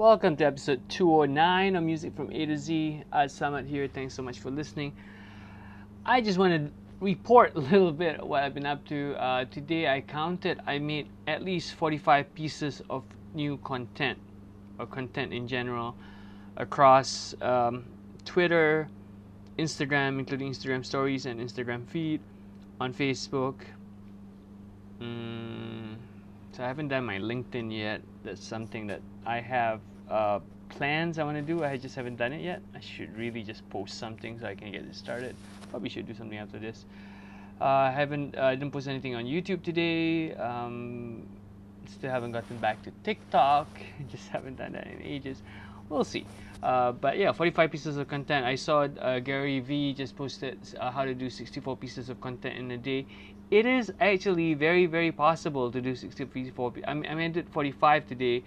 Welcome to episode 209 of Music from A to Z. Samad here. Thanks so much for listening. I just want to report a little bit what I've been up to. Today I counted, I made at least 45 pieces of new content, or content in general, across Twitter, Instagram, including Instagram stories and Instagram feed, on Facebook. So I haven't done my LinkedIn yet. That's something that I have plans I want to do. I just haven't done it yet. I should really just post something so I can get it started. Probably should do something after this. I didn't post anything on YouTube today. Still haven't gotten back to TikTok. Just haven't done that in ages. We'll see. But yeah, 45 pieces of content. I saw Gary V just posted how to do 64 pieces of content in a day. It is actually very, very possible to do 64. I mean, I did 45 today.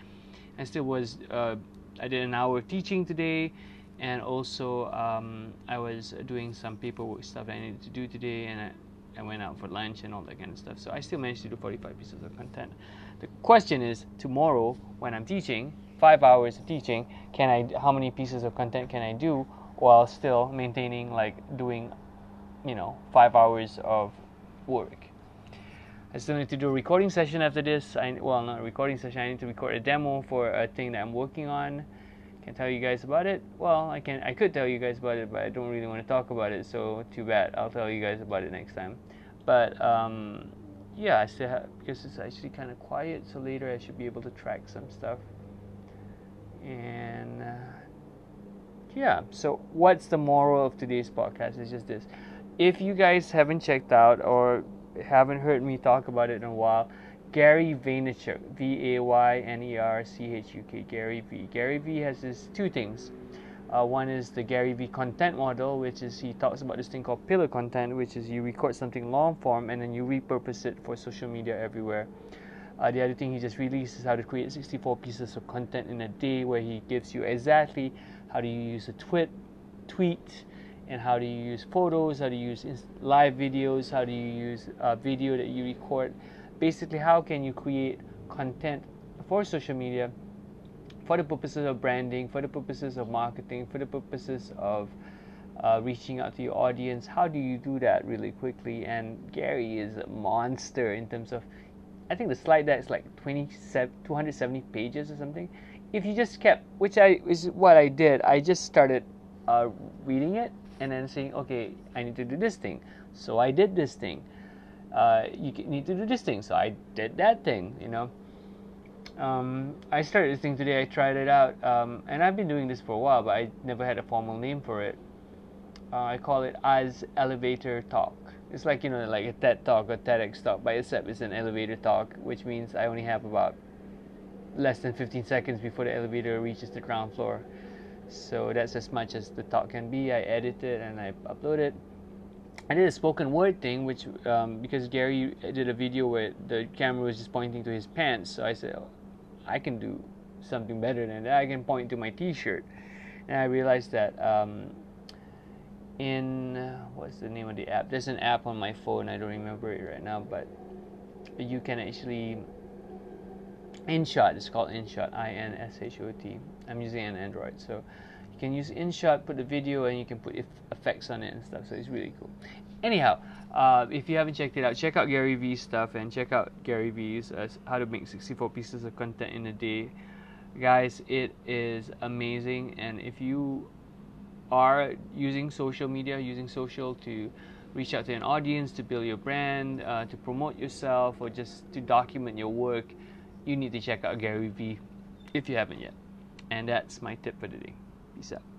I still was, I did an hour of teaching today, and also I was doing some paperwork stuff that I needed to do today, and I went out for lunch and all that kind of stuff. So I still managed to do 45 pieces of content. The question is, tomorrow when I'm teaching, 5 hours of teaching, how many pieces of content can I do while still maintaining, like, doing, 5 hours of work? I still need to do a recording session after this. Not a recording session. I need to record a demo for a thing that I'm working on. Can tell you guys about it? Well, I could tell you guys about it, but I don't really want to talk about it. So too bad. I'll tell you guys about it next time. But yeah, I still have, because it's actually kind of quiet. So later I should be able to track some stuff. And yeah, so what's the moral of today's podcast? It's just this. If you guys haven't checked out or haven't heard me talk about it in a while, Gary Vaynerchuk, V-A-Y-N-E-R-C-H-U-K, Gary V. Gary V has two things. One is the Gary V content model, which is he talks about this thing called pillar content, which is you record something long form and then you repurpose it for social media everywhere. The other thing he just released is how to create 64 pieces of content in a day, where he gives you exactly how do you use a tweet, and how do you use photos, how do you use live videos, how do you use a video that you record. Basically, how can you create content for social media for the purposes of branding, for the purposes of marketing, for the purposes of reaching out to your audience. How do you do that really quickly? And Gary is a monster in terms of, I think the slide deck is like 270 pages or something. If you just kept, which is what I did, I just started reading it and then saying, okay, I need to do this thing, so I did this thing. You need to do this thing, so I did that thing. I started this thing today. I tried it out, and I've been doing this for a while, but I never had a formal name for it. I call it Az Elevator Talk. It's like, like a TED Talk or TEDx Talk, but except it's an elevator talk, which means I only have about less than 15 seconds before the elevator reaches the ground floor. So that's as much as the talk can be. I edit it and I upload it. I did a spoken word thing, which because Gary did a video where the camera was just pointing to his pants, so I said, I can do something better than that. I can point to my T-shirt, and I realized that. What's the name of the app? There's an app on my phone, I don't remember it right now, but you can actually, InShot, it's called InShot, I-N-S-H-O-T. I'm using an Android, so you can use InShot, put the video, and you can put effects on it and stuff, so it's really cool. Anyhow, if you haven't checked it out, check out Gary V's stuff, and check out Gary V's how to make 64 pieces of content in a day. Guys, it is amazing, and if you are using social to reach out to an audience, to build your brand, to promote yourself, or just to document your work, you need to check out Gary V if you haven't yet. And that's my tip for today. Peace out.